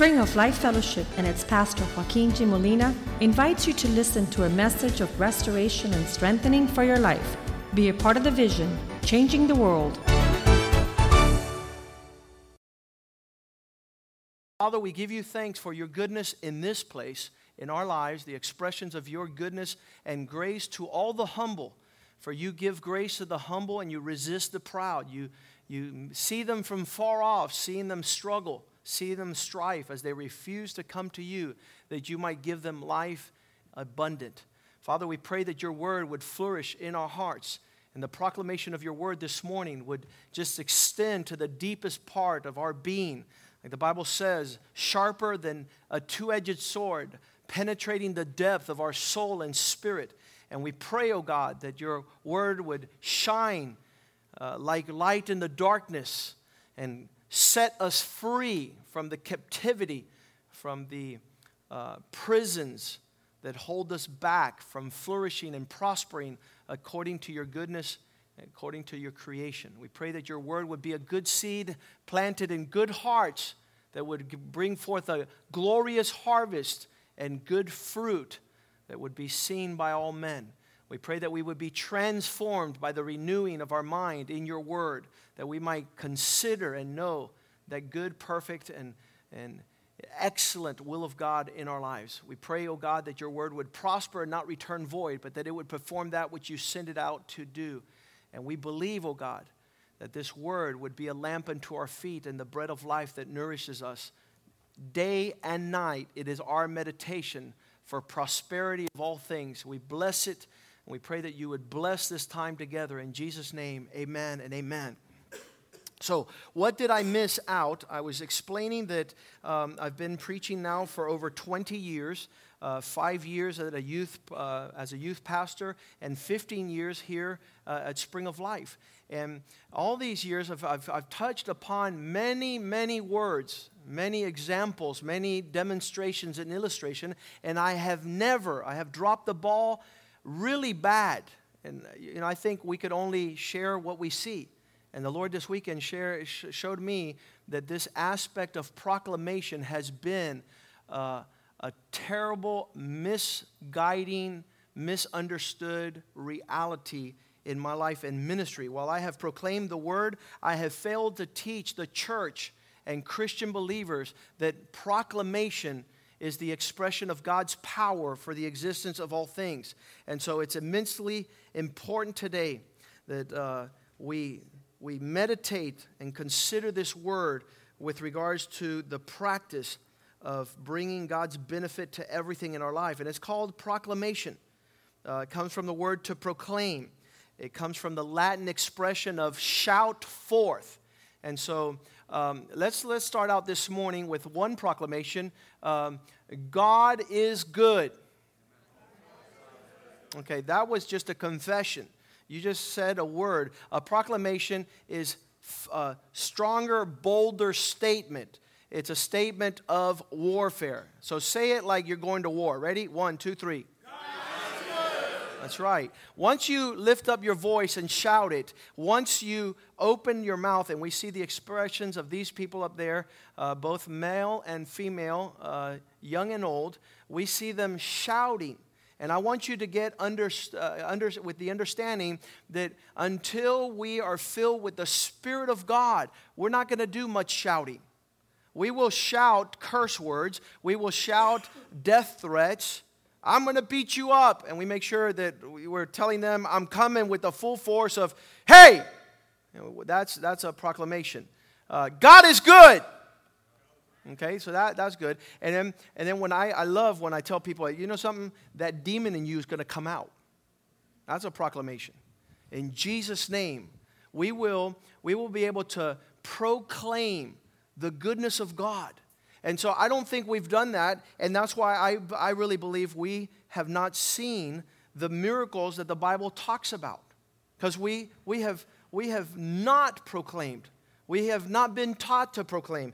Spring of Life Fellowship and its pastor Joaquin G. Molina invites you to listen to a message of restoration and strengthening for your life. Be a part of the vision, changing the world. Father, we give you thanks for your goodness in this place, in our lives, the expressions of your goodness and grace to all the humble. For you give grace to the humble and you resist the proud. You see them from far off, seeing them struggle, see them strife as they refuse to come to you, that you might give them life abundant. Father, we pray that your word would flourish in our hearts, and the proclamation of your word this morning would just extend to the deepest part of our being. Like the Bible says, sharper than a two-edged sword, penetrating the depth of our soul and spirit. And we pray, oh God, that your word would shine like light in the darkness and set us free from the captivity, from the prisons that hold us back from flourishing and prospering according to your goodness, according to your creation. We pray that your word would be a good seed planted in good hearts that would bring forth a glorious harvest and good fruit that would be seen by all men. We pray that we would be transformed by the renewing of our mind in your word, that we might consider and know that good, perfect, and excellent will of God in our lives. We pray, O God, that your word would prosper and not return void, but that it would perform that which you sent it out to do. And we believe, O God, that this word would be a lamp unto our feet and the bread of life that nourishes us. Day and night, it is our meditation for prosperity of all things. We bless it, and we pray that you would bless this time together. In Jesus' name, amen and amen. So, what did I miss out? I was explaining that I've been preaching now for over 20 years, 5 years at a youth as a youth pastor, and 15 years here at Spring of Life. And all these years, I've touched upon many words, many examples, many demonstrations and illustration, and I have dropped the ball really bad. And you know, I think we could only share what we see. And the Lord this weekend showed me that this aspect of proclamation has been a terrible, misguiding, misunderstood reality in my life and ministry. While I have proclaimed the word, I have failed to teach the church and Christian believers that proclamation is the expression of God's power for the existence of all things. And so it's immensely important today that we meditate and consider this word with regards to the practice of bringing God's benefit to everything in our life. And it's called proclamation. It comes from the word to proclaim. It comes from the Latin expression of shout forth. And so let's start out this morning with one proclamation. God is good. Okay, that was just a confession. You just said a word. A proclamation is a stronger, bolder statement. It's a statement of warfare. So say it like you're going to war. Ready? 1, 2, 3. That's right. Once you lift up your voice and shout it, once you open your mouth, and we see the expressions of these people up there, both male and female, young and old, we see them shouting. And I want you to get with the understanding that until we are filled with the Spirit of God, we're not going to do much shouting. We will shout curse words. We will shout death threats. I'm going to beat you up. And we make sure that we're telling them, I'm coming with the full force of, hey! You know, that's a proclamation. God is good! Okay, so that's good. And then when I love when I tell people, you know something, that demon in you is going to come out. That's a proclamation. In Jesus' name, we will be able to proclaim the goodness of God. And so I don't think we've done that, and that's why I really believe we have not seen the miracles that the Bible talks about, because we have not proclaimed. We have not been taught to proclaim.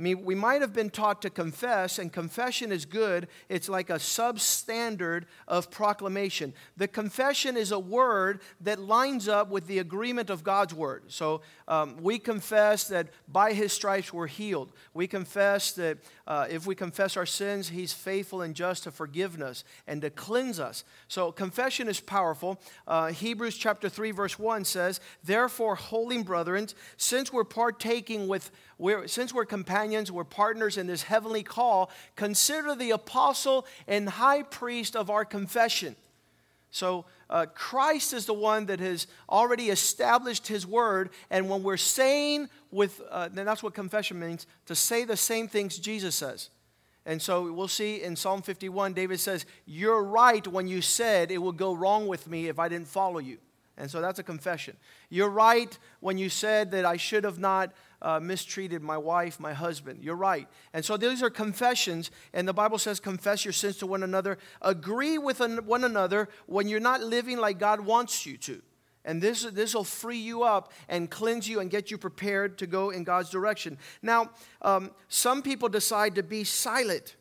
We might have been taught to confess, and confession is good. It's like a substandard of proclamation. The confession is a word that lines up with the agreement of God's word. So we confess that by his stripes we're healed. We confess that if we confess our sins, he's faithful and just to forgive us and to cleanse us. So confession is powerful. Hebrews chapter 3, verse 1 says, "Therefore, holy brethren, since we're partaking with, since we're companions, we're partners in this heavenly call, consider the apostle and high priest of our confession." So Christ is the one that has already established his word. And when we're saying with, then that's what confession means, to say the same things Jesus says. And so we'll see in Psalm 51, David says, "You're right when you said it would go wrong with me if I didn't follow you." And so that's a confession. You're right when you said that I should have not mistreated my wife, my husband. You're right. And so these are confessions. And the Bible says confess your sins to one another. Agree with one another when you're not living like God wants you to. And this will free you up and cleanse you and get you prepared to go in God's direction. Now, some people decide to be silent.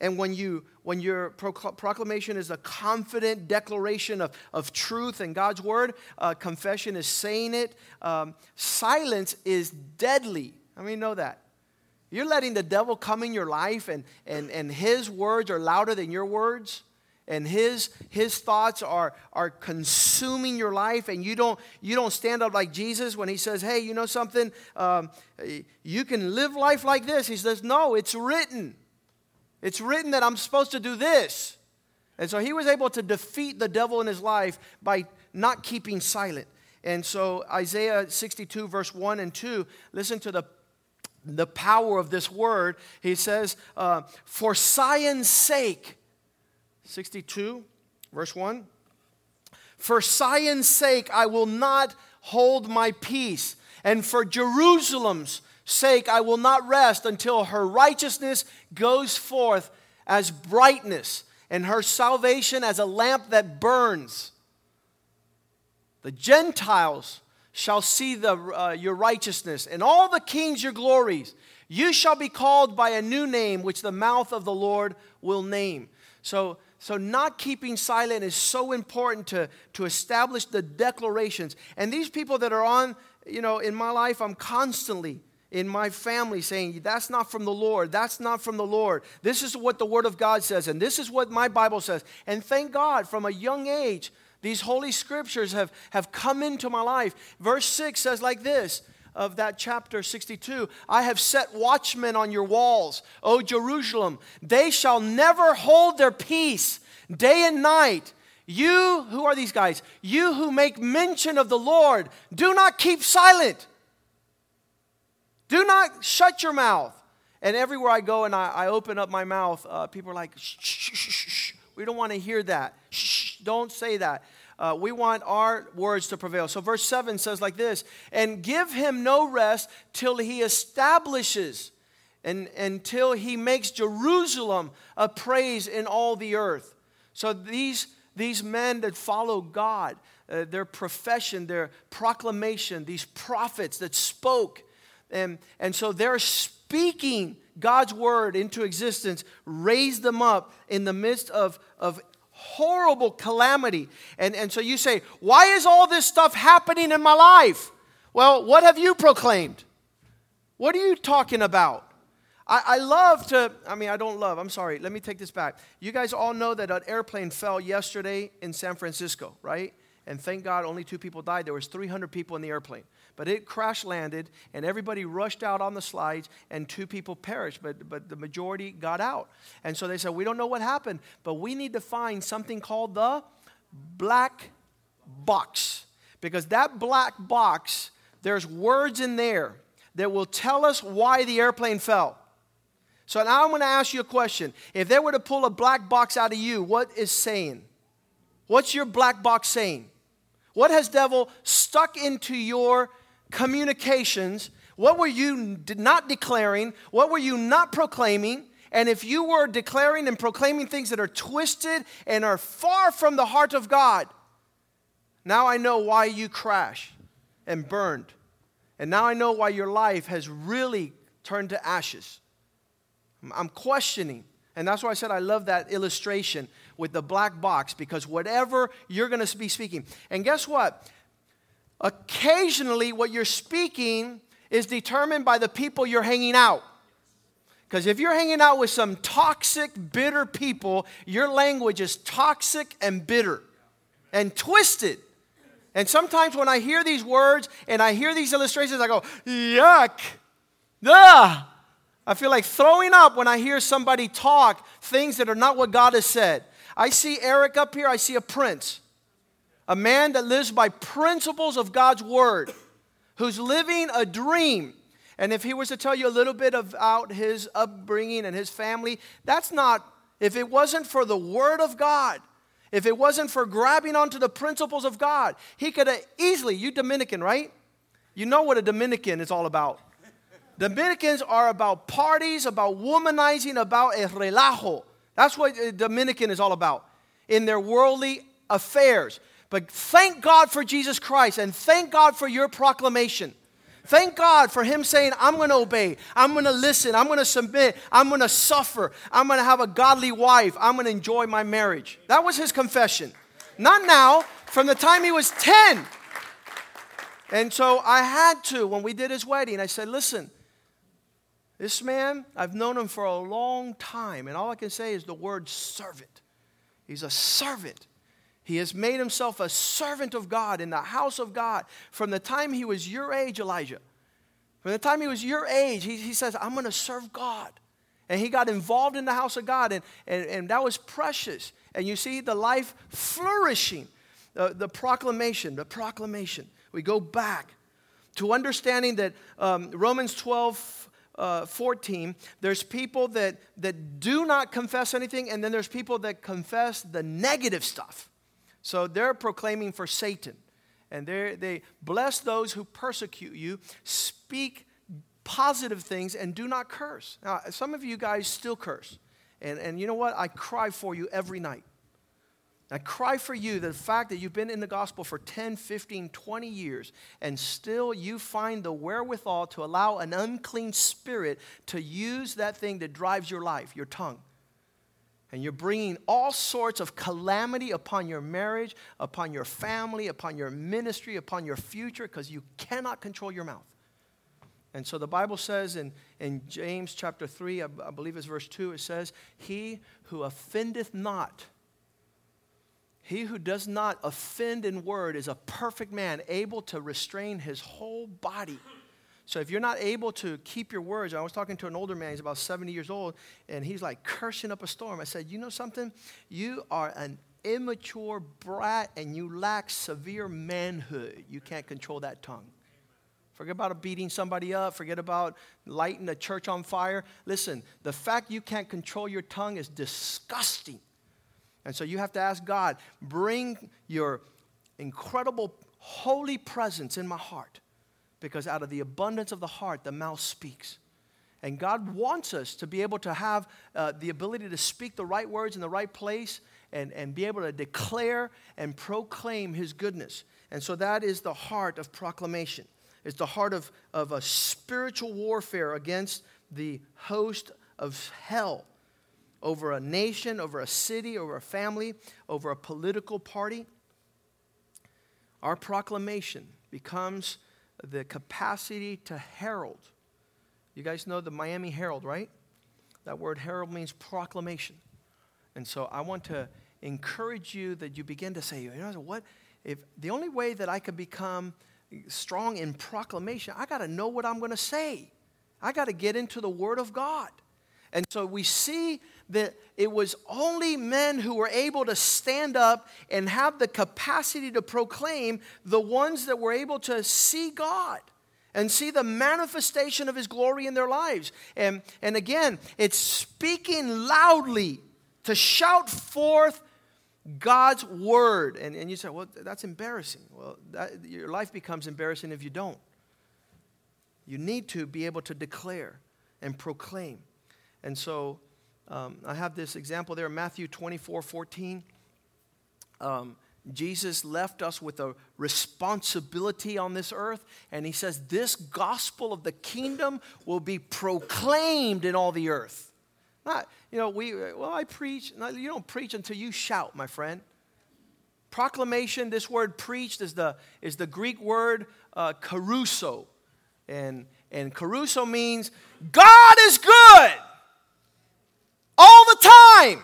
And when your proclamation is a confident declaration of truth and God's word, confession is saying it. Silence is deadly. How many know that? You're letting the devil come in your life, and his words are louder than your words. And his thoughts are consuming your life, and you don't stand up like Jesus when he says, "Hey, you know something? You can live life like this." He says, "No, it's written. It's written that I'm supposed to do this." And so he was able to defeat the devil in his life by not keeping silent. And so Isaiah 62, verse 1 and 2, listen to the power of this word. He says, "For Zion's sake," 62, verse 1, "For Zion's sake I will not hold my peace, and for Jerusalem's sake I will not rest until her righteousness goes forth as brightness and her salvation as a lamp that burns. The Gentiles shall see your righteousness, and all the kings your glories. You shall be called by a new name which the mouth of the Lord will name." So not keeping silent is so important to establish the declarations. And these people that are on, you know, in my life, I'm constantly in my family saying, "That's not from the Lord. That's not from the Lord. This is what the Word of God says, and this is what my Bible says." And thank God, from a young age, these holy scriptures have come into my life. Verse 6 says like this, of that chapter 62, "I have set watchmen on your walls, O Jerusalem. They shall never hold their peace day and night. You," who are these guys? "You who make mention of the Lord, do not keep silent." Do not shut your mouth. And everywhere I go and I open up my mouth, people are like, "Shh, shh, shh, shh. We don't want to hear that. Shh, don't say that." We want our words to prevail. So verse 7 says like this, "And give him no rest till he establishes and until he makes Jerusalem a praise in all the earth." So these men that follow God, their profession, their proclamation, these prophets that spoke, and so they're speaking God's word into existence, raise them up in the midst of horrible calamity. And so you say, "Why is all this stuff happening in my life?" Well, what have you proclaimed? What are you talking about? Let me take this back. You guys all know that an airplane fell yesterday in San Francisco, right? And thank God only 2 people died. There was 300 people in the airplane. But it crash landed, and everybody rushed out on the slides, and 2 people perished, but the majority got out. And so they said, "We don't know what happened, but we need to find something called the black box." Because that black box, there's words in there that will tell us why the airplane fell. So now I'm going to ask you a question. If they were to pull a black box out of you, what is saying? What's your black box saying? What has devil stuck into your communications? What were you not declaring? What were you not proclaiming? And if you were declaring and proclaiming things that are twisted and are far from the heart of God, now I know why you crashed and burned And now I know why your life has really turned to ashes. I'm questioning. And that's why I said I love that illustration with the black box, because whatever you're going to be speaking. And guess what? Occasionally what you're speaking is determined by the people you're hanging out. Because if you're hanging out with some toxic, bitter people, your language is toxic and bitter and twisted. And sometimes when I hear these words and I hear these illustrations, I go, yuck, ugh. I feel like throwing up when I hear somebody talk things that are not what God has said. I see Eric up here. I see a prince, a man that lives by principles of God's word, who's living a dream. And if he was to tell you a little bit about his upbringing and his family, that's not, if it wasn't for the word of God, if it wasn't for grabbing onto the principles of God, he could have easily, you Dominican, right? You know what a Dominican is all about. Dominicans are about parties, about womanizing, about el relajo. That's what a Dominican is all about in their worldly affairs. But thank God for Jesus Christ, and thank God for your proclamation. Thank God for him saying, I'm going to obey, I'm going to listen, I'm going to submit, I'm going to suffer, I'm going to have a godly wife, I'm going to enjoy my marriage. That was his confession. Not now, from the time he was 10. And so I had to, when we did his wedding, I said, listen, this man, I've known him for a long time, and all I can say is the word servant. He's a servant. He has made himself a servant of God in the house of God from the time he was your age, Elijah. From the time he was your age, he says, I'm going to serve God. And he got involved in the house of God, and that was precious. And you see the life flourishing, the proclamation. We go back to understanding that Romans 12, 14, there's people that do not confess anything, and then there's people that confess the negative stuff. So they're proclaiming for Satan. And they bless those who persecute you, speak positive things, and do not curse. Now, some of you guys still curse. And you know what? I cry for you every night. I cry for you the fact that you've been in the gospel for 10, 15, 20 years, and still you find the wherewithal to allow an unclean spirit to use that thing that drives your life, your tongue. And you're bringing all sorts of calamity upon your marriage, upon your family, upon your ministry, upon your future, because you cannot control your mouth. And so the Bible says in James chapter 3, I believe it's verse 2, it says, he who offendeth not, he who does not offend in word is a perfect man, able to restrain his whole body. So if you're not able to keep your words, I was talking to an older man, he's about 70 years old, and he's like cursing up a storm. I said, you know something? You are an immature brat and you lack severe manhood. You can't control that tongue. Forget about beating somebody up. Forget about lighting a church on fire. Listen, the fact you can't control your tongue is disgusting. And so you have to ask God, bring your incredible holy presence in my heart. Because out of the abundance of the heart, the mouth speaks. And God wants us to be able to have the ability to speak the right words in the right place and be able to declare and proclaim his goodness. And so that is the heart of proclamation. It's the heart of a spiritual warfare against the host of hell over a nation, over a city, over a family, over a political party. Our proclamation becomes the capacity to herald. You guys know the Miami Herald, right? That word herald means proclamation. And so I want to encourage you that you begin to say, you know what? If the only way that I can become strong in proclamation, I got to know what I'm going to say. I got to get into the Word of God. And so we see that it was only men who were able to stand up and have the capacity to proclaim, the ones that were able to see God and see the manifestation of his glory in their lives. And again, it's speaking loudly to shout forth God's word. And you say, well, that's embarrassing. Well, your life becomes embarrassing if you don't. You need to be able to declare and proclaim. And so I have this example there, Matthew 24:14. Jesus left us with a responsibility on this earth, and he says this gospel of the kingdom will be proclaimed in all the earth. Not, I preach. No, you don't preach until you shout, my friend. Proclamation, this word preached is the Greek word caruso. And caruso means God is good all the time.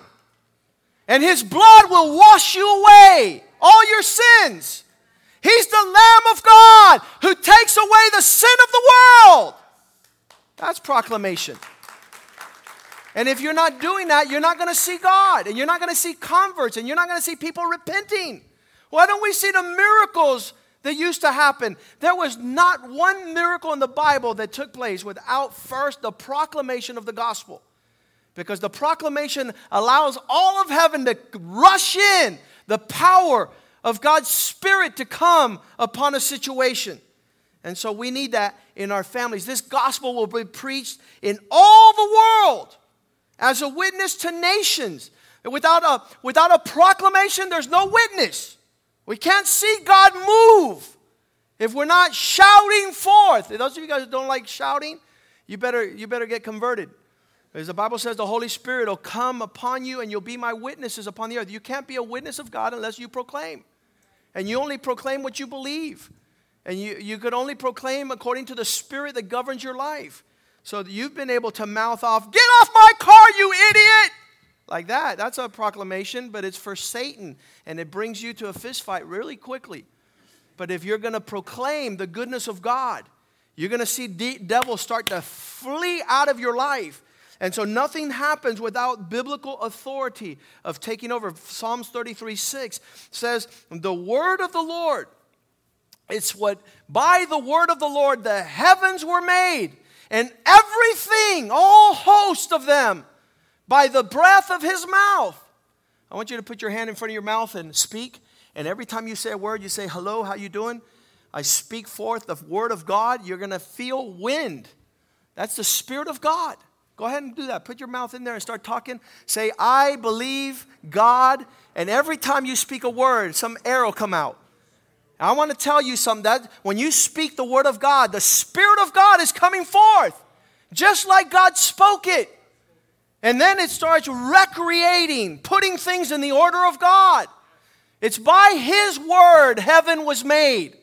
And his blood will wash you away all your sins. He's the Lamb of God who takes away the sin of the world. That's proclamation. And if you're not doing that, you're not going to see God. And you're not going to see converts. And you're not going to see people repenting. Why don't we see the miracles that used to happen? There was not one miracle in the Bible that took place without first the proclamation of the gospel. Because the proclamation allows all of heaven to rush in, the power of God's Spirit to come upon a situation. And so we need that in our families. This gospel will be preached in all the world as a witness to nations. Without a proclamation, there's no witness. We can't see God move if we're not shouting forth. Those of you guys who don't like shouting, you better get converted. Because the Bible says the Holy Spirit will come upon you and you'll be my witnesses upon the earth. You can't be a witness of God unless you proclaim. And you only proclaim what you believe. And you could only proclaim according to the Spirit that governs your life. So you've been able to mouth off, "Get off my car, you idiot!" Like that. That's a proclamation, but it's for Satan. And it brings you to a fist fight really quickly. But if you're going to proclaim the goodness of God, you're going to see devils start to flee out of your life. And so nothing happens without biblical authority of taking over. Psalms 33:6 says, "The word of the Lord, it's what by the word of the Lord the heavens were made, and everything, all host of them, by the breath of his mouth." I want you to put your hand in front of your mouth and speak. And every time you say a word, you say, "Hello, how you doing? I speak forth the word of God." You're going to feel wind. That's the Spirit of God. Go ahead and do that. Put your mouth in there and start talking. Say, "I believe God." And every time you speak a word, some air will come out. I want to tell you something. That when you speak the word of God, the Spirit of God is coming forth. Just like God spoke it. And then it starts recreating, putting things in the order of God. It's by his word heaven was made.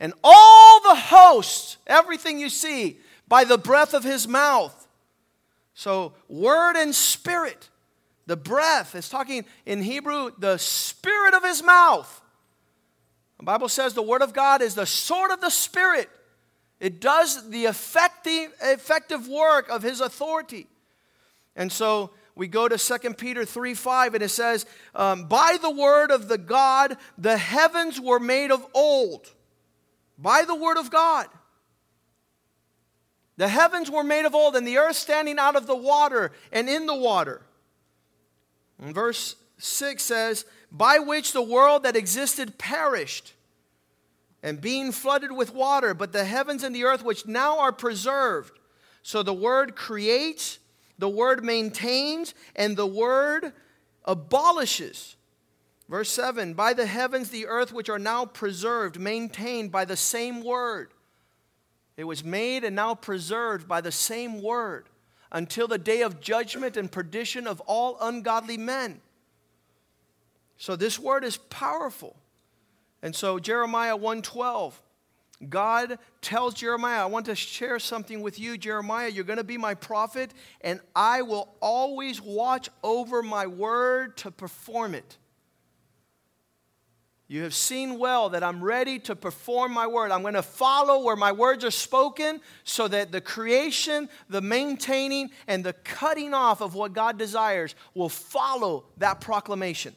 And all the hosts, everything you see, by the breath of his mouth. So word and spirit, the breath is talking in Hebrew, the spirit of his mouth. The Bible says the word of God is the sword of the Spirit. It does the effective work of his authority. And so we go to 2 Peter 3:5 and it says, "By the word of the God, the heavens were made of old." By the word of God. The heavens were made of old, and the earth standing out of the water and in the water. And verse 6 says, "By which the world that existed perished, and being flooded with water, but the heavens and the earth which now are preserved." So the word creates, the word maintains, and the word abolishes. Verse 7, "By the heavens, the earth which are now preserved, maintained by the same word." It was made and now preserved by the same word until the day of judgment and perdition of all ungodly men. So this word is powerful. And so Jeremiah 1:12, God tells Jeremiah, "I want to share something with you, Jeremiah. You're going to be my prophet, and I will always watch over my word to perform it. You have seen well that I'm ready to perform my word. I'm going to follow where my words are spoken so that the creation, the maintaining, and the cutting off of what God desires will follow that proclamation."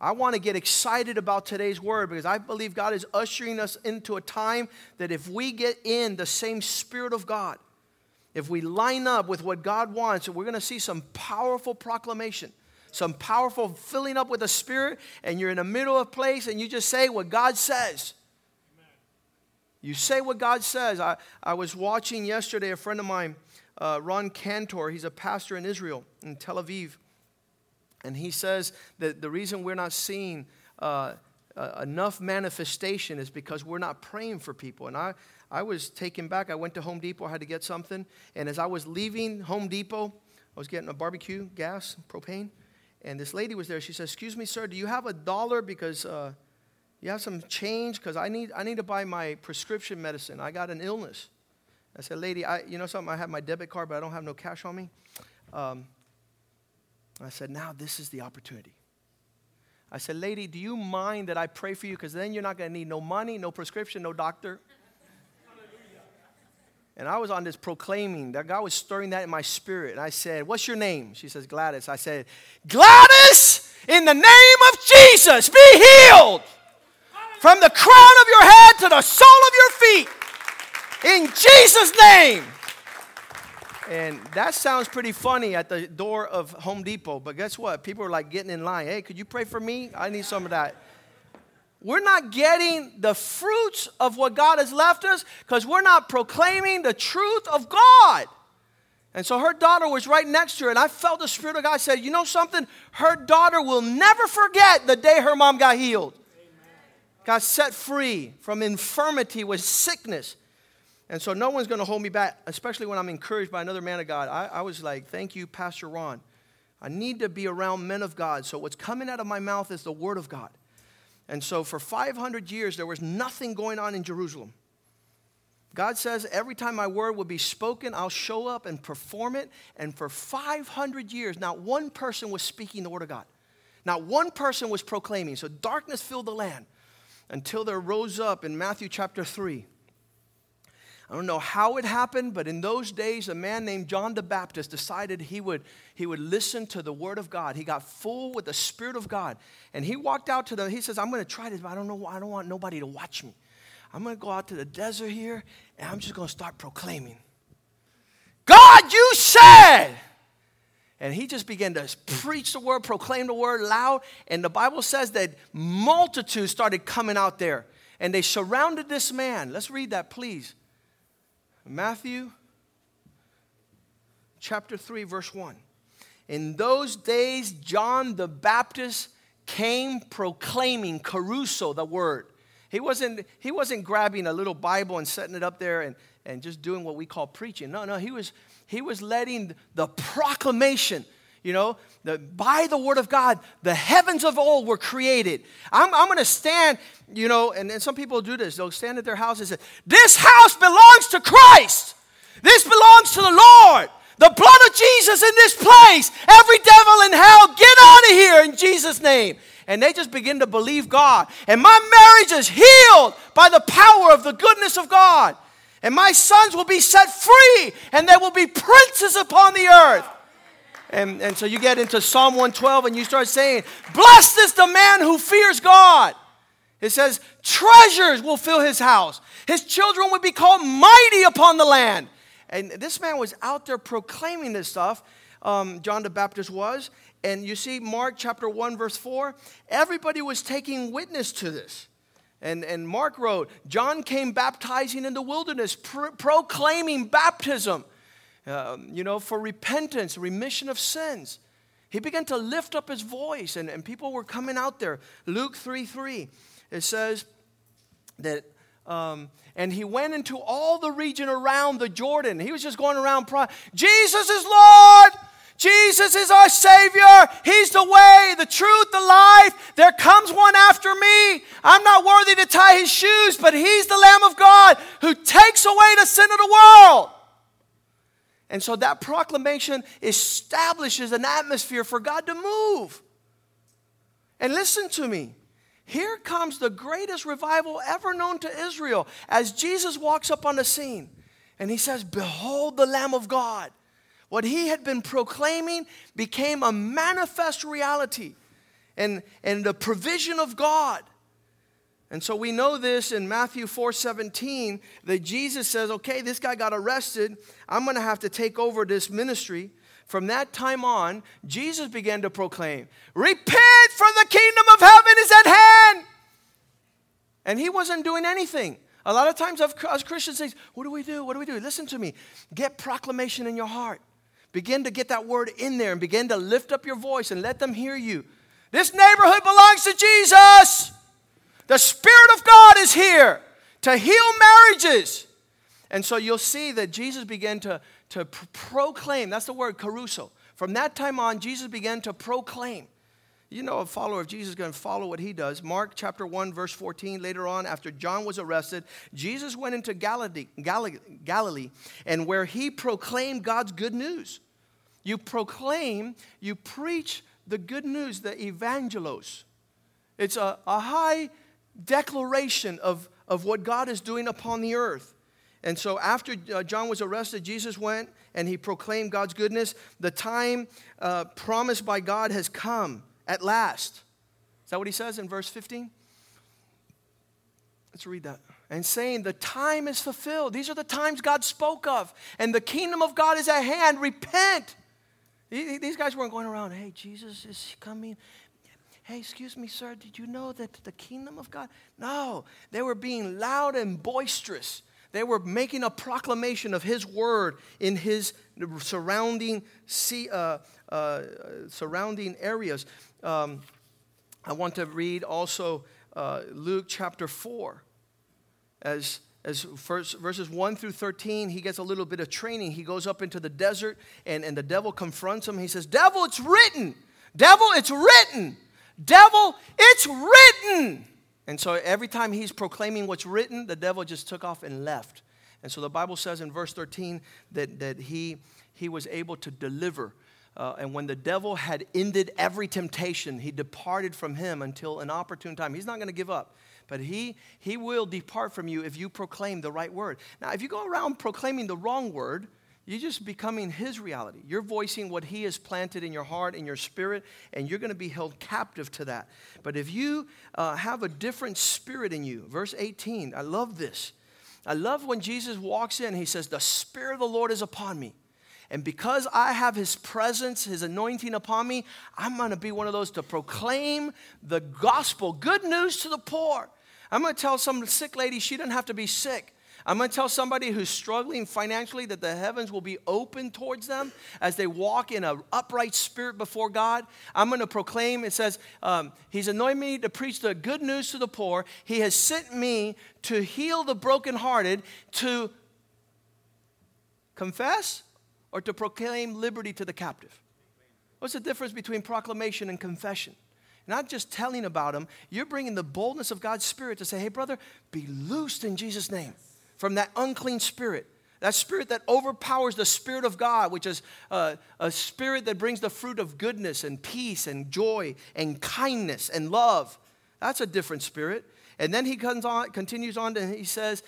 I want to get excited about today's word because I believe God is ushering us into a time that if we get in the same Spirit of God, if we line up with what God wants, we're going to see some powerful proclamation. Some powerful filling up with the Spirit, and you're in the middle of a place, and you just say what God says. Amen. You say what God says. I was watching yesterday a friend of mine, Ron Cantor. He's a pastor in Israel, in Tel Aviv. And he says that the reason we're not seeing enough manifestation is because we're not praying for people. And I was taken back. I went to Home Depot. I had to get something. And as I was leaving Home Depot, I was getting a barbecue gas, propane. And this lady was there. She said, "Excuse me, sir, do you have $1? Because you have some change? Because I need to buy my prescription medicine. I got an illness." I said, "Lady, you know something? I have my debit card, but I don't have no cash on me." I said, "Now this is the opportunity." I said, "Lady, do you mind that I pray for you? Because then you're not going to need no money, no prescription, no doctor." And I was on this proclaiming. That God was stirring that in my spirit. And I said, "What's your name?" She says, "Gladys." I said, "Gladys, in the name of Jesus, be healed from the crown of your head to the sole of your feet. In Jesus' name." And that sounds pretty funny at the door of Home Depot, but guess what? People are like getting in line. "Hey, could you pray for me? I need some of that." We're not getting the fruits of what God has left us because we're not proclaiming the truth of God. And so her daughter was right next to her, and I felt the Spirit of God said, "You know something? Her daughter will never forget the day her mom got healed." Amen. Got set free from infirmity with sickness. And so no one's going to hold me back, especially when I'm encouraged by another man of God. I was like, "Thank you, Pastor Ron. I need to be around men of God." So what's coming out of my mouth is the word of God. And so for 500 years, there was nothing going on in Jerusalem. God says, every time my word will be spoken, I'll show up and perform it. And for 500 years, not one person was speaking the word of God. Not one person was proclaiming. So darkness filled the land until there rose up in Matthew chapter 3. I don't know how it happened, but in those days, a man named John the Baptist decided he would listen to the word of God. He got full with the Spirit of God. And he walked out to he says, "I'm going to try this, but I don't want nobody to watch me. I'm going to go out to the desert here, and I'm just going to start proclaiming. God, you said." And he just began to preach the word, proclaim the word loud. And the Bible says that multitudes started coming out there, and they surrounded this man. Let's read that, please. Matthew chapter 3, verse 1. "In those days, John the Baptist came proclaiming," caruso, the word. He wasn't grabbing a little Bible and setting it up there and just doing what we call preaching. No, he was letting the proclamation. You know, by the word of God, the heavens of old were created. I'm going to stand, you know, and some people do this. They'll stand at their house and say, "This house belongs to Christ. This belongs to the Lord. The blood of Jesus in this place. Every devil in hell, get out of here in Jesus' name." And they just begin to believe God. "And my marriage is healed by the power of the goodness of God. And my sons will be set free, and they will be princes upon the earth." And so you get into Psalm 112 and you start saying, "Blessed is the man who fears God." It says, "Treasures will fill his house. His children will be called mighty upon the land." And this man was out there proclaiming this stuff. John the Baptist was. And you see Mark chapter 1 verse 4. Everybody was taking witness to this. And Mark wrote, "John came baptizing in the wilderness, proclaiming baptism." For repentance, remission of sins. He began to lift up his voice, and people were coming out there. Luke 3:3, it says that, and he went into all the region around the Jordan. He was just going around, "Jesus is Lord! Jesus is our Savior. He's the way, the truth, the life. There comes one after me. I'm not worthy to tie his shoes, but he's the Lamb of God who takes away the sin of the world." And so that proclamation establishes an atmosphere for God to move. And listen to me. Here comes the greatest revival ever known to Israel as Jesus walks up on the scene. And he says, "Behold the Lamb of God." What he had been proclaiming became a manifest reality and the provision of God. And so we know this in Matthew 4:17 that Jesus says, "Okay, this guy got arrested. I'm going to have to take over this ministry." From that time on, Jesus began to proclaim, "Repent, for the kingdom of heaven is at hand." And he wasn't doing anything. A lot of times us Christians think, "What do we do? What do we do?" Listen to me. Get proclamation in your heart. Begin to get that word in there and begin to lift up your voice and let them hear you. "This neighborhood belongs to Jesus. The Spirit of God is here to heal marriages. And so you'll see that Jesus began to proclaim. That's the word, caruso. From that time on, Jesus began to proclaim. You know, a follower of Jesus is going to follow what he does. Mark chapter 1, verse 14, later on, after John was arrested, Jesus went into Galilee, and where he proclaimed God's good news. You proclaim, you preach the good news, the evangelos. It's a high declaration of what God is doing upon the earth. And so after John was arrested, Jesus went and he proclaimed God's goodness. The time promised by God has come at last. Is that what he says in verse 15? Let's read that. And saying, the time is fulfilled. These are the times God spoke of. And the kingdom of God is at hand. Repent. These guys weren't going around, hey, Jesus is coming. Hey, excuse me, sir, did you know that the kingdom of God? No, they were being loud and boisterous. They were making a proclamation of his word in his surrounding areas. I want to read also Luke chapter 4. As first, verses 1 through 13, he gets a little bit of training. He goes up into the desert, and the devil confronts him. He says, devil, it's written. Devil, it's written. Devil, it's written. And so every time he's proclaiming what's written, the devil just took off and left. And so the Bible says in verse 13 that he was able to deliver. And when the devil had ended every temptation, he departed from him until an opportune time. He's not going to give up. But he will depart from you if you proclaim the right word. Now, if you go around proclaiming the wrong word, you're just becoming his reality. You're voicing what he has planted in your heart, in your spirit, and you're going to be held captive to that. But if you have a different spirit in you, verse 18, I love this. I love when Jesus walks in, he says, the Spirit of the Lord is upon me. And because I have his presence, his anointing upon me, I'm going to be one of those to proclaim the gospel, good news to the poor. I'm going to tell some sick lady she doesn't have to be sick. I'm going to tell somebody who's struggling financially that the heavens will be open towards them as they walk in an upright spirit before God. I'm going to proclaim, it says, he's anointed me to preach the good news to the poor. He has sent me to heal the brokenhearted, to confess or to proclaim liberty to the captive. What's the difference between proclamation and confession? Not just telling about him, you're bringing the boldness of God's Spirit to say, hey, brother, be loosed in Jesus' name from that unclean spirit, that spirit that overpowers the Spirit of God, which is a spirit that brings the fruit of goodness and peace and joy and kindness and love. That's a different spirit. And then he continues on, and he says,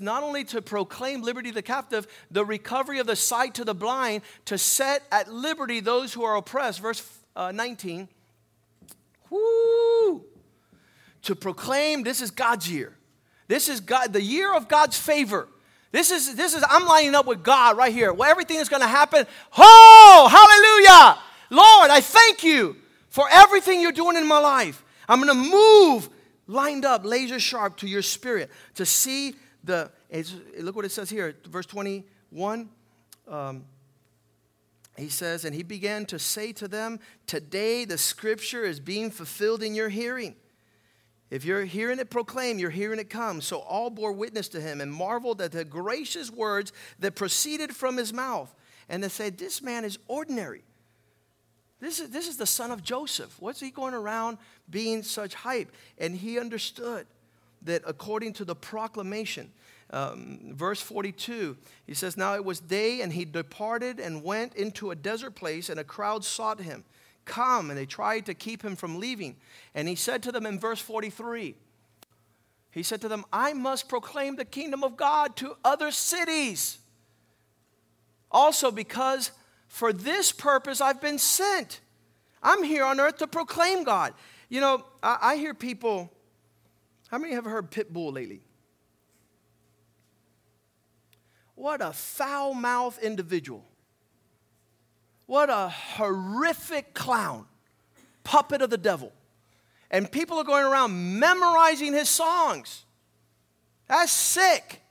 not only to proclaim liberty to the captive, the recovery of the sight to the blind, to set at liberty those who are oppressed. Verse 19. Woo! To proclaim, this is God's year. This is God, the year of God's favor. This is I'm lining up with God right here. Well, everything is going to happen. Oh, hallelujah. Lord, I thank you for everything you're doing in my life. I'm going to move lined up, laser sharp to your spirit to see the, look what it says here, verse 21. He says, and he began to say to them, today the scripture is being fulfilled in your hearing. If you're hearing it proclaimed, you're hearing it come. So all bore witness to him and marveled at the gracious words that proceeded from his mouth. And they said, this man is ordinary. This is the son of Joseph. What's he going around being such hype? And he understood that according to the proclamation. Verse 42, he says, now it was day, and he departed and went into a desert place, and a crowd sought him. Come, and they tried to keep him from leaving. And he said to them in verse 43, he said to them, I must proclaim the kingdom of God to other cities. Also, because for this purpose I've been sent. I'm here on earth to proclaim God. You know, I hear people, how many have heard Pitbull lately? What a foul-mouthed individual. What a horrific clown, puppet of the devil. And people are going around memorizing his songs. That's sick.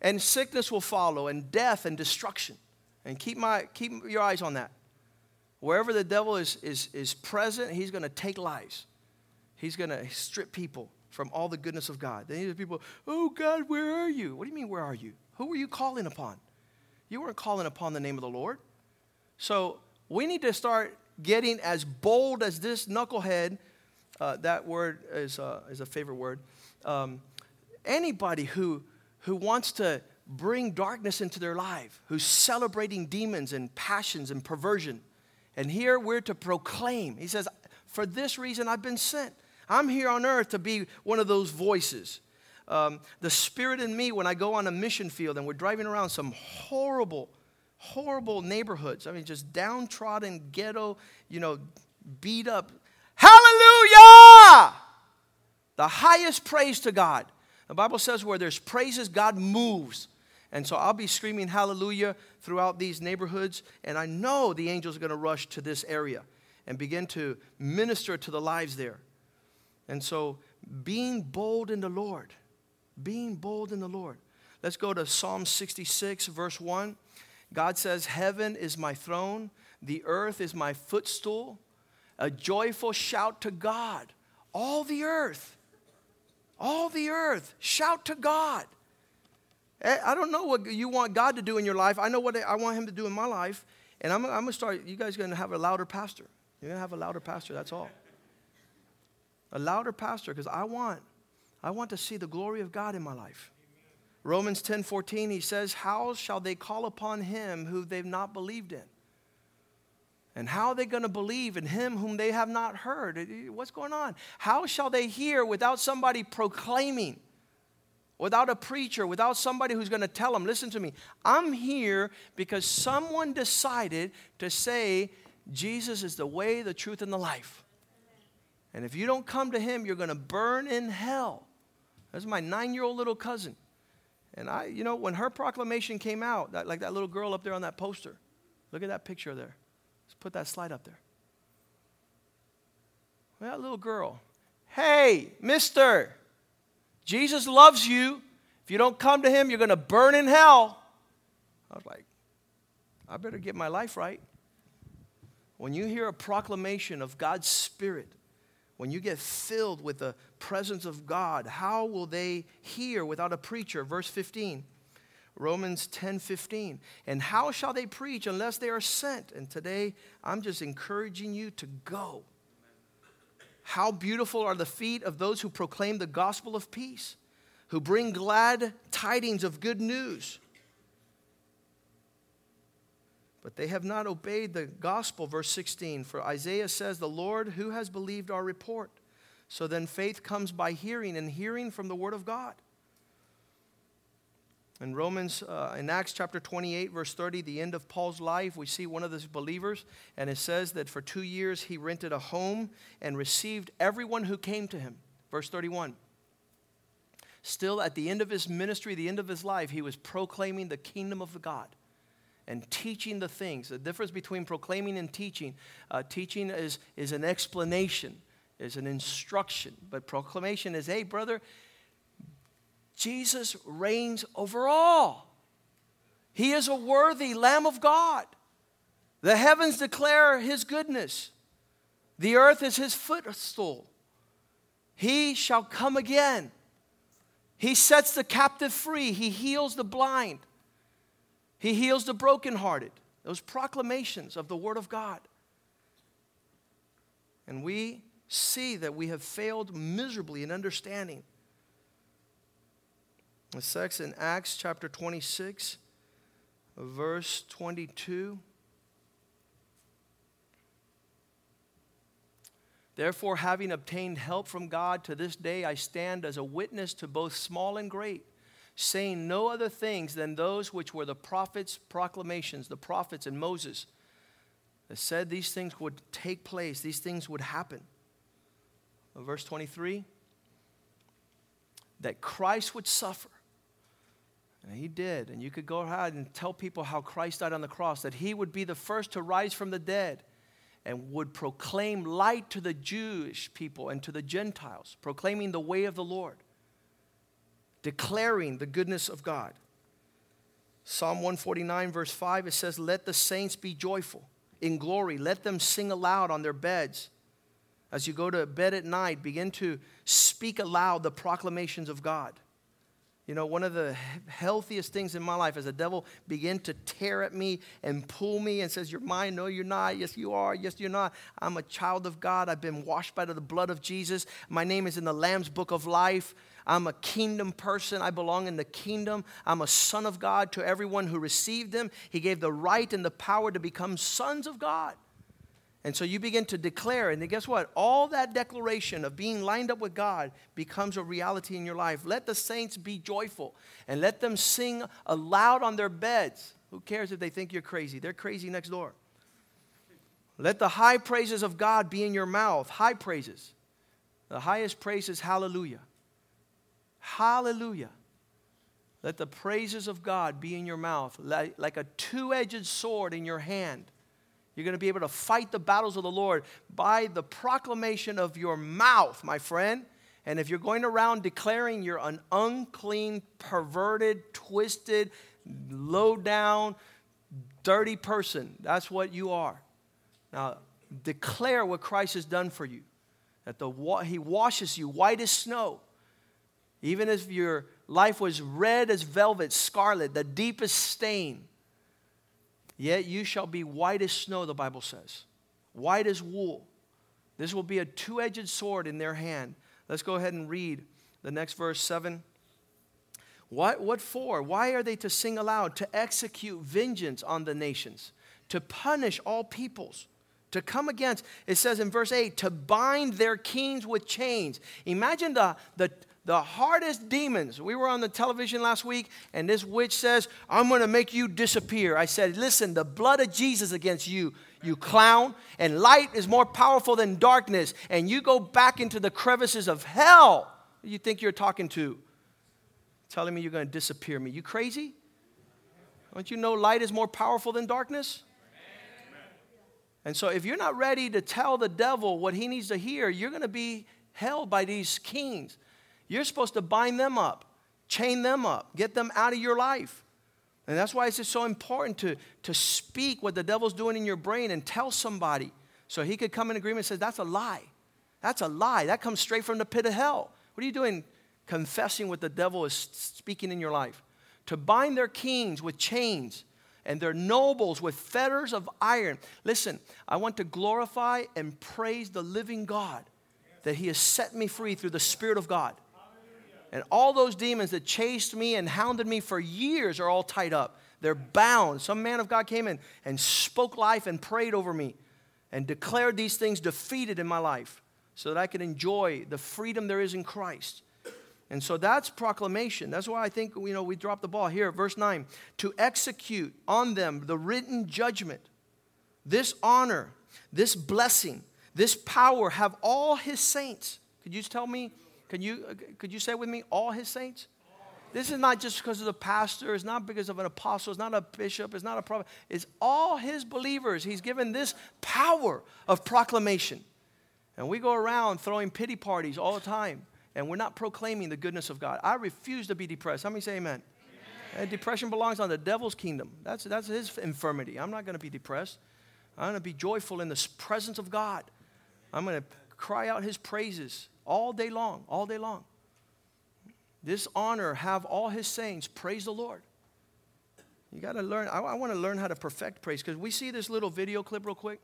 And sickness will follow, and death and destruction. And keep your eyes on that. Wherever the devil is present, he's going to take lives. He's going to strip people, from all the goodness of God. They needed people, oh God, where are you? What do you mean, where are you? Who were you calling upon? You weren't calling upon the name of the Lord. So we need to start getting as bold as this knucklehead. That word is a favorite word. Anybody who wants to bring darkness into their life, who's celebrating demons and passions and perversion. And here we're to proclaim. He says, for this reason I've been sent. I'm here on earth to be one of those voices. The spirit in me, when I go on a mission field and we're driving around some horrible, horrible neighborhoods. I mean, just downtrodden, ghetto, beat up. Hallelujah! The highest praise to God. The Bible says where there's praises, God moves. And so I'll be screaming hallelujah throughout these neighborhoods. And I know the angels are going to rush to this area and begin to minister to the lives there. And so being bold in the Lord. Being bold in the Lord. Let's go to Psalm 66, verse 1. God says, heaven is my throne. The earth is my footstool. A joyful shout to God. All the earth. All the earth. Shout to God. I don't know what you want God to do in your life. I know what I want him to do in my life. And I'm going to start. You guys are going to have a louder pastor. You're going to have a louder pastor. That's all. A louder pastor, because I want to see the glory of God in my life. Amen. Romans 10:14, he says, how shall they call upon him who they've not believed in? And how are they going to believe in him whom they have not heard? What's going on? How shall they hear without somebody proclaiming? Without a preacher, without somebody who's going to tell them, listen to me, I'm here because someone decided to say Jesus is the way, the truth, and the life. And if you don't come to him, you're going to burn in hell. That's my 9-year-old little cousin. And I, when her proclamation came out, like that little girl up there on that poster. Look at that picture there. Let's put that slide up there. Well, that little girl. Hey, mister. Jesus loves you. If you don't come to him, you're going to burn in hell. I was like, I better get my life right. When you hear a proclamation of God's Spirit, when you get filled with the presence of God, how will they hear without a preacher? Verse 15, Romans 10:15. And how shall they preach unless they are sent? And today, I'm just encouraging you to go. How beautiful are the feet of those who proclaim the gospel of peace, who bring glad tidings of good news. But they have not obeyed the gospel, verse 16. For Isaiah says, the Lord, who has believed our report? So then faith comes by hearing, and hearing from the word of God. In in Acts chapter 28, verse 30, the end of Paul's life, we see one of those believers, and it says that for 2 years he rented a home and received everyone who came to him. Verse 31. Still at the end of his ministry, the end of his life, he was proclaiming the kingdom of God and teaching the things. The difference between proclaiming and teaching, teaching is an explanation, is an instruction. But proclamation is, hey, brother, Jesus reigns over all. He is a worthy Lamb of God. The heavens declare his goodness. The earth is his footstool. He shall come again. He sets the captive free. He heals the blind. He heals the brokenhearted. Those proclamations of the word of God. And we see that we have failed miserably in understanding. It says in Acts chapter 26, verse 22. Therefore, having obtained help from God, to this day I stand as a witness to both small and great, saying no other things than those which were the prophets' proclamations, the prophets and Moses, that said these things would take place, these things would happen. Verse 23, that Christ would suffer. And he did. And you could go ahead and tell people how Christ died on the cross, that he would be the first to rise from the dead and would proclaim light to the Jewish people and to the Gentiles, proclaiming the way of the Lord, declaring the goodness of God. Psalm 149, verse 5, it says, let the saints be joyful in glory. Let them sing aloud on their beds. As you go to bed at night, begin to speak aloud the proclamations of God. You know, one of the healthiest things in my life is the devil began to tear at me and pull me and says, you're mine. No, you're not. Yes, you are. Yes, you're not. I'm a child of God. I've been washed by the blood of Jesus. My name is in the Lamb's Book of Life. I'm a kingdom person. I belong in the kingdom. I'm a son of God. To everyone who received him, he gave the right and the power to become sons of God. And so you begin to declare, and then guess what? All that declaration of being lined up with God becomes a reality in your life. Let the saints be joyful, and let them sing aloud on their beds. Who cares if they think you're crazy? They're crazy next door. Let the high praises of God be in your mouth. High praises. The highest praise is hallelujah. Hallelujah. Let the praises of God be in your mouth, like a two-edged sword in your hand. You're going to be able to fight the battles of the Lord by the proclamation of your mouth, my friend. And if you're going around declaring you're an unclean, perverted, twisted, low-down, dirty person, that's what you are. Now, declare what Christ has done for you, that he washes you white as snow. Even if your life was red as velvet, scarlet, the deepest stain, yet you shall be white as snow, the Bible says. White as wool. This will be a two-edged sword in their hand. Let's go ahead and read the next verse, 7. What for? Why are they to sing aloud? To execute vengeance on the nations. To punish all peoples. To come against, it says in verse 8, to bind their kings with chains. Imagine the hardest demons. We were on the television last week, and this witch says, I'm going to make you disappear. I said, listen, the blood of Jesus against you, you clown. And light is more powerful than darkness. And you go back into the crevices of hell. Who do you think you're talking to? Telling me you're going to disappear me. You crazy? Don't you know light is more powerful than darkness? Amen. And so if you're not ready to tell the devil what he needs to hear, you're going to be held by these kings. You're supposed to bind them up, chain them up, get them out of your life. And that's why it's just so important to speak what the devil's doing in your brain and tell somebody so he could come in agreement and say, that's a lie. That's a lie. That comes straight from the pit of hell. What are you doing confessing what the devil is speaking in your life? To bind their kings with chains and their nobles with fetters of iron. Listen, I want to glorify and praise the living God that he has set me free through the Spirit of God. And all those demons that chased me and hounded me for years are all tied up. They're bound. Some man of God came in and spoke life and prayed over me and declared these things defeated in my life so that I could enjoy the freedom there is in Christ. And so that's proclamation. That's why I think, you know, we dropped the ball here. Verse 9, to execute on them the written judgment, this honor, this blessing, this power have all his saints. Could you tell me? Could you say with me, all his saints? This is not just because of the pastor. It's not because of an apostle. It's not a bishop. It's not a prophet. It's all his believers. He's given this power of proclamation. And we go around throwing pity parties all the time, and we're not proclaiming the goodness of God. I refuse to be depressed. How many say amen? Amen. Depression belongs on the devil's kingdom. That's his infirmity. I'm not going to be depressed. I'm going to be joyful in the presence of God. I'm going to cry out his praises. All day long, all day long. This honor have all his saints. Praise the Lord. You got to learn. I want to learn how to perfect praise. Because we see this little video clip real quick.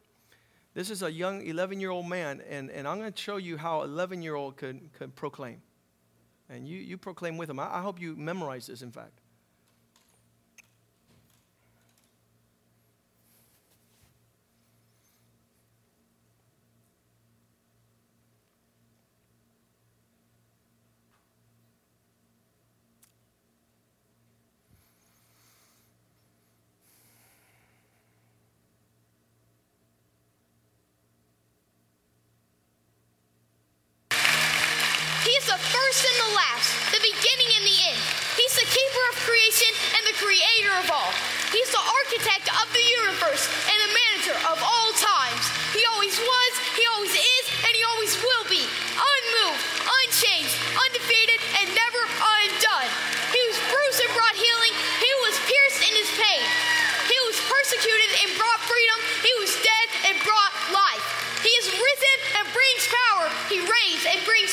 This is a young 11-year-old man. And I'm going to show you how 11-year-old could proclaim. And you proclaim with him. I hope you memorize this, in fact. And brought life. He is risen and brings power.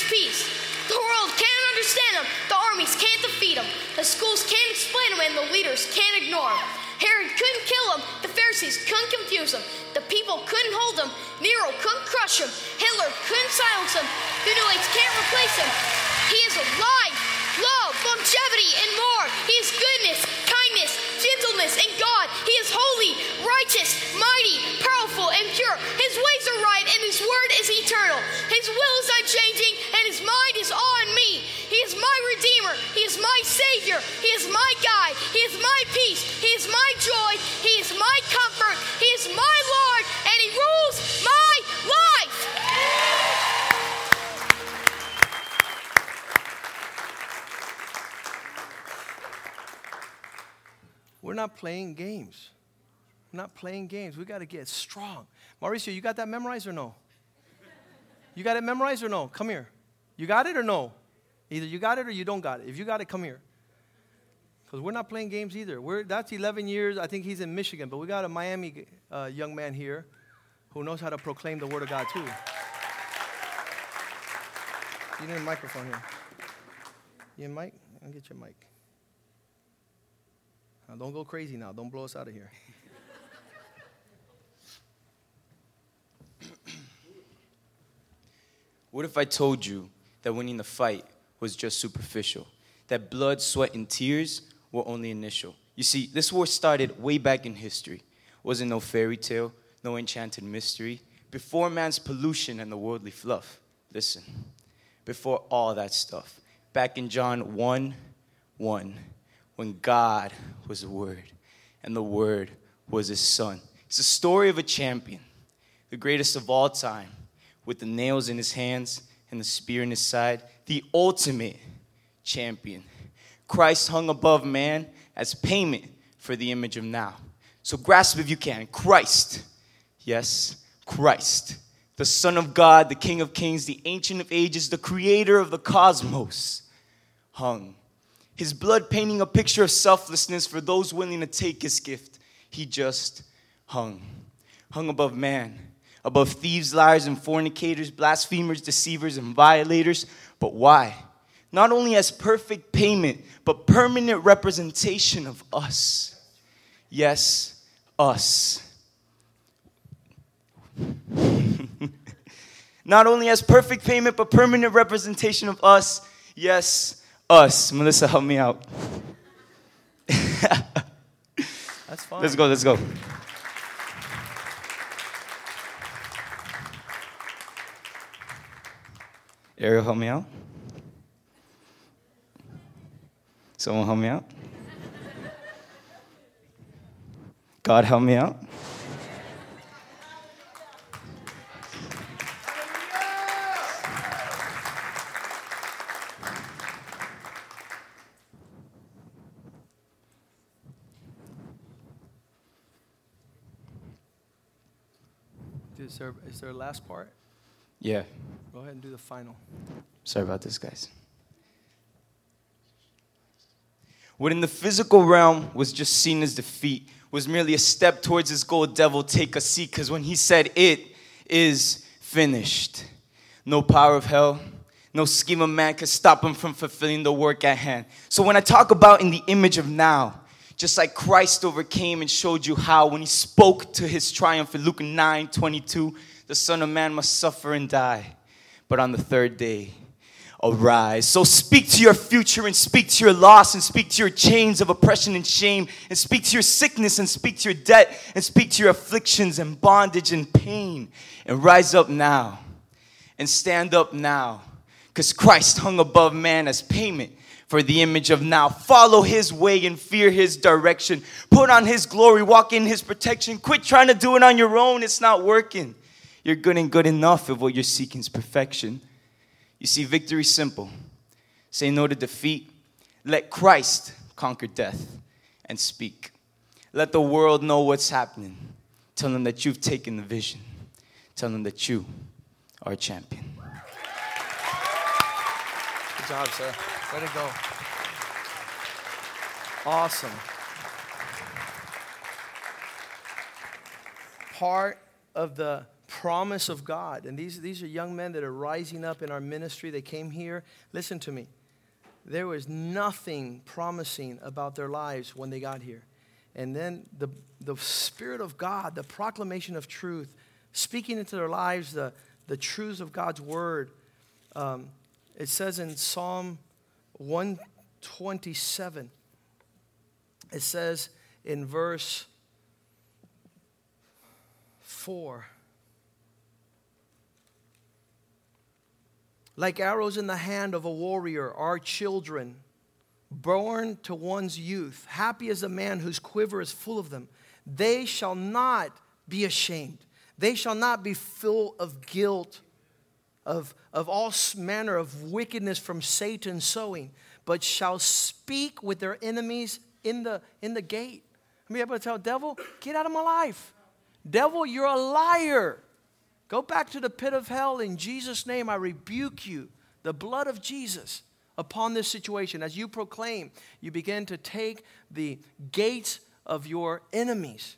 peace. The world can't understand them. The armies can't defeat them. The schools can't explain them, and the leaders can't ignore them. Herod couldn't kill them. The Pharisees couldn't confuse them. The people couldn't hold them. Nero couldn't crush them. Hitler couldn't silence them. The New Age can't replace them. He is alive, love, longevity, and more. He is goodness, kindness, gentleness, and God. He is holy, righteous, mighty, powerful, and pure. His ways are right, and His word is eternal. His will is unchanging, and His mind is on me. He is my Redeemer. He is my Savior. He is my guide. He is my peace. He is my joy. He is my comfort. He is my Lord, and He rules my life. We're not playing games. We're not playing games. We got to get strong. Mauricio, you got that memorized or no? You got it memorized or no? Come here. You got it or no? Either you got it or you don't got it. If you got it, come here. Because we're not playing games either. That's 11 years. I think he's in Michigan. But we got a Miami young man here who knows how to proclaim the word of God too. You need a microphone here. You need a mic? I'll get your mic. Now, don't go crazy now. Don't blow us out of here. What if I told you that winning the fight was just superficial, that blood, sweat, and tears were only initial? You see, this war started way back in history. Wasn't no fairy tale, no enchanted mystery. Before man's pollution and the worldly fluff. Listen, before all that stuff, back in John 1:1, when God was the Word, and the Word was His Son. It's the story of a champion, the greatest of all time, with the nails in his hands and the spear in his side, the ultimate champion. Christ hung above man as payment for the image of now. So grasp if you can, Christ, yes, Christ, the Son of God, the King of Kings, the Ancient of Ages, the Creator of the cosmos, hung. His blood painting a picture of selflessness for those willing to take His gift. He just hung. Hung above man, above thieves, liars, and fornicators, blasphemers, deceivers, and violators. But why? Not only as perfect payment, but permanent representation of us. Yes, us. Not only as perfect payment, but permanent representation of us. Yes, us. Melissa, help me out. That's fine. Let's go. Ariel, help me out. Someone help me out. God, help me out. Is there a last part? Yeah. Go ahead and do the final. Sorry about this, guys. What in the physical realm was just seen as defeat was merely a step towards His goal. Devil, take a seat, because when He said, "It is finished," no power of hell, no scheme of man could stop Him from fulfilling the work at hand. So when I talk about in the image of now, just like Christ overcame and showed you how when He spoke to His triumph in Luke 9:22, the Son of Man must suffer and die, but on the third day, arise. So speak to your future and speak to your loss and speak to your chains of oppression and shame and speak to your sickness and speak to your debt and speak to your afflictions and bondage and pain and rise up now and stand up now because Christ hung above man as payment for the image of now. Follow His way and fear His direction. Put on His glory, walk in His protection. Quit trying to do it on your own. It's not working. You're good and good enough if what you're seeking is perfection. You see, victory's simple. Say no to defeat. Let Christ conquer death and speak. Let the world know what's happening. Tell them that you've taken the vision. Tell them that you are a champion. Good job, sir. Way to go. Awesome. Part of the promise of God. And these are young men that are rising up in our ministry. They came here. Listen to me. There was nothing promising about their lives when they got here. And then the Spirit of God, the proclamation of truth, speaking into their lives, the truths of God's word. It says in Psalm 127, it says in verse 4, like arrows in the hand of a warrior are children, born to one's youth. Happy is the man whose quiver is full of them. They shall not be ashamed. They shall not be full of guilt, of all manner of wickedness from Satan's sowing, but shall speak with their enemies in the gate. I'm able to tell devil, get out of my life. Devil, you're a liar. Go back to the pit of hell. In Jesus' name, I rebuke you. The blood of Jesus upon this situation. As you proclaim, you begin to take the gates of your enemies.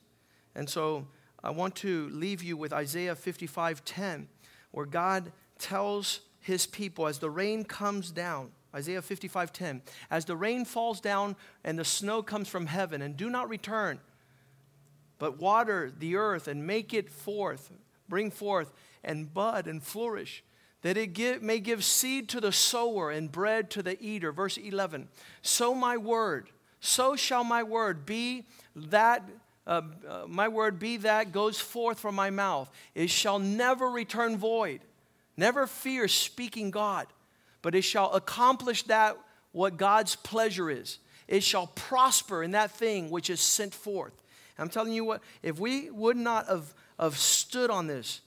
And so I want to leave you with Isaiah 55:10, where God tells his people, as the rain comes down, Isaiah 55:10, as the rain falls down and the snow comes from heaven and do not return, but water the earth and make it forth, bring forth and bud and flourish, that it may give seed to the sower and bread to the eater. Verse 11, so shall my word be that goes forth from my mouth. It shall never return void. Never fear speaking God, but it shall accomplish that what God's pleasure is. It shall prosper in that thing which is sent forth. I'm telling you what, if we would not have stood on this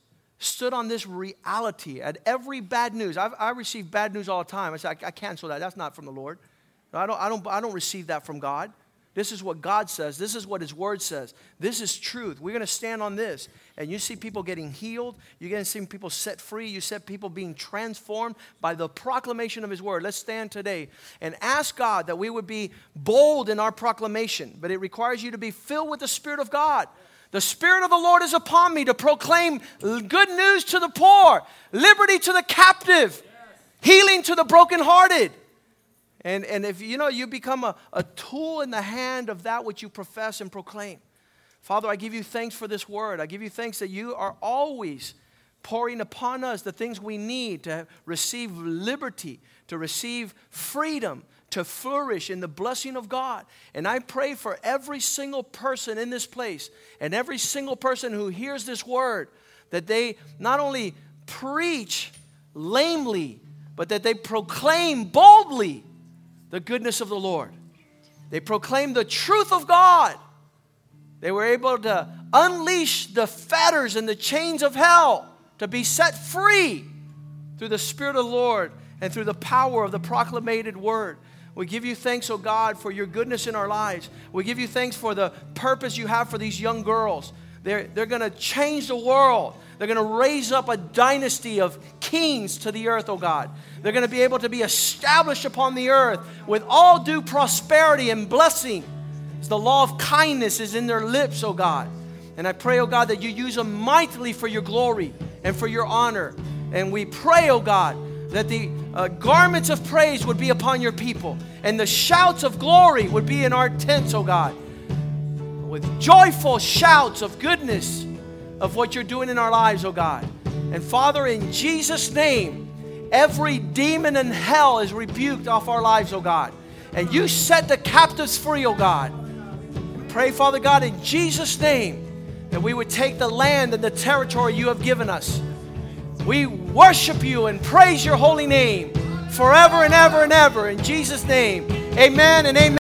reality at every bad news. I receive bad news all the time. I say, I cancel that. That's not from the Lord. I don't receive that from God. This is what God says. This is what his word says. This is truth. We're going to stand on this. And you see people getting healed. You're going to see people set free. You see people being transformed by the proclamation of his word. Let's stand today and ask God that we would be bold in our proclamation. But it requires you to be filled with the Spirit of God. The Spirit of the Lord is upon me to proclaim good news to the poor, liberty to the captive, healing to the brokenhearted. And if you know, you become a tool in the hand of that which you profess and proclaim. Father, I give you thanks for this word. I give you thanks that you are always pouring upon us the things we need to receive liberty, to receive freedom, to flourish in the blessing of God. And I pray for every single person in this place and every single person who hears this word, that they not only preach lamely, but that they proclaim boldly the goodness of the Lord. They proclaim the truth of God. They were able to unleash the fetters and the chains of hell to be set free through the Spirit of the Lord and through the power of the proclamated word. We give you thanks, O God, for your goodness in our lives. We give you thanks for the purpose you have for these young girls. They're going to change the world. They're going to raise up a dynasty of kings to the earth, O God. They're going to be able to be established upon the earth with all due prosperity and blessing. The law of kindness is in their lips, O God. And I pray, O God, that you use them mightily for your glory and for your honor. And we pray, O God, that the garments of praise would be upon your people, and the shouts of glory would be in our tents, oh God, with joyful shouts of goodness of what you're doing in our lives, oh God. And Father, in Jesus' name, every demon in hell is rebuked off our lives, oh God. And you set the captives free, oh God. And pray, Father God, in Jesus' name, that we would take the land and the territory you have given us. We worship you and praise your holy name forever and ever and ever. In Jesus' name, amen and amen.